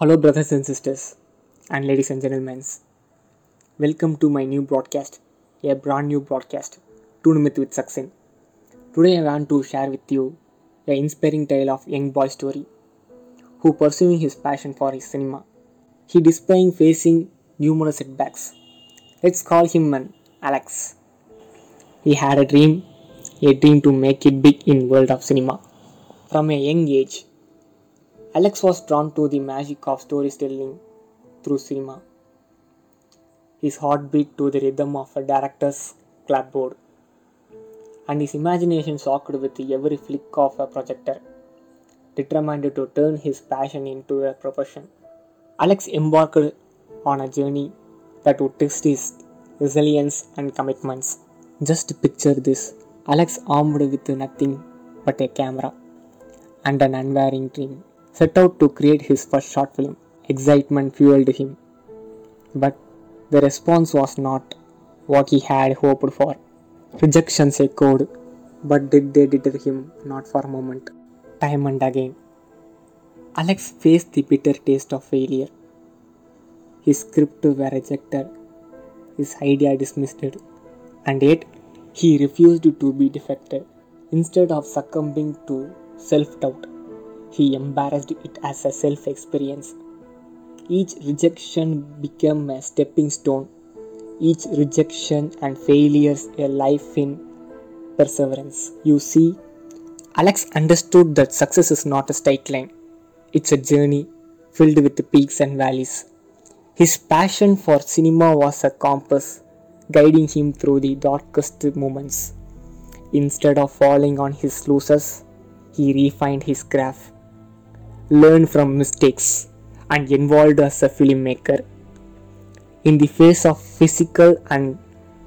Hello brothers and sisters and ladies and gentlemen. Welcome to my new broadcast, a brand new broadcast, Toonamith with Success. Today I want to share with you an inspiring tale of young boy story who pursuing his passion for his cinema. He displaying facing numerous setbacks. Let's call him an Alex. He had a dream to make it big in world of cinema. From a young age, Alex was drawn to the magic of storytelling through cinema. His heart beat to the rhythm of a director's clapboard, and his imagination soared with every flick of a projector. Determined to turn his passion into a profession, Alex embarked on a journey that would test his resilience and commitments. Just picture this: Alex armed with nothing but a camera and an unwavering dream, set out to create his first short film. Excitement fueled him, but the response was not what he had hoped for. Rejections echoed, but did they deter him? Not for a moment. Time and again, Alex faced the bitter taste of failure. His script were rejected, his idea dismissed, and yet he refused to be defeated. Instead of succumbing to self-doubt, he embraced it as a self-experience. Each rejection became a stepping stone. Each rejection and failures a life in perseverance. You see, Alex understood that success is not a straight line. It's a journey filled with peaks and valleys. His passion for cinema was a compass, guiding him through the darkest moments. Instead of falling on his losses, he refined his craft, learned from mistakes, and evolved as a filmmaker. In the face of physical and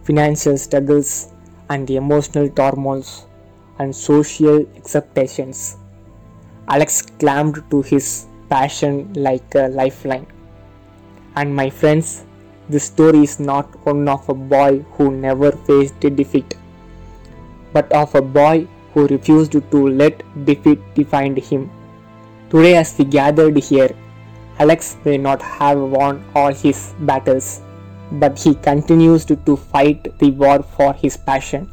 financial struggles and emotional turmoils and social acceptations, Alex climbed to his passion like a lifeline. And my friends, this story is not one of a boy who never faced defeat, but of a boy who refused to let defeat define him. Today, as we gathered here, Alex may not have won all his battles, but he continues to fight the war for his passion.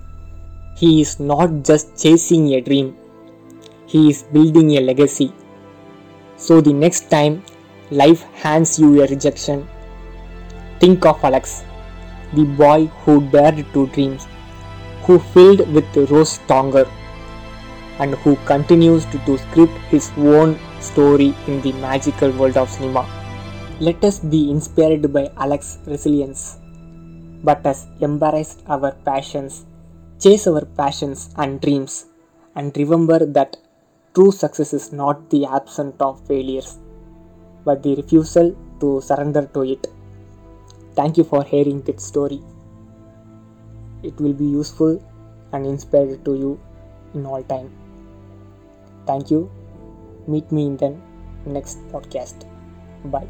He is not just chasing a dream, he is building a legacy. So the next time life hands you a rejection, think of Alex, the boy who dared to dream, who filled with rose hunger, and who continues to script his own story in the magical world of cinema. Let us be inspired by Alex's resilience, but as embrace our passions, chase our passions and dreams, and remember that true success is not the absence of failures, but the refusal to surrender to it. Thank you for hearing this story. It will be useful and inspired to you in all time. Thank you. Meet me in the next podcast. Bye.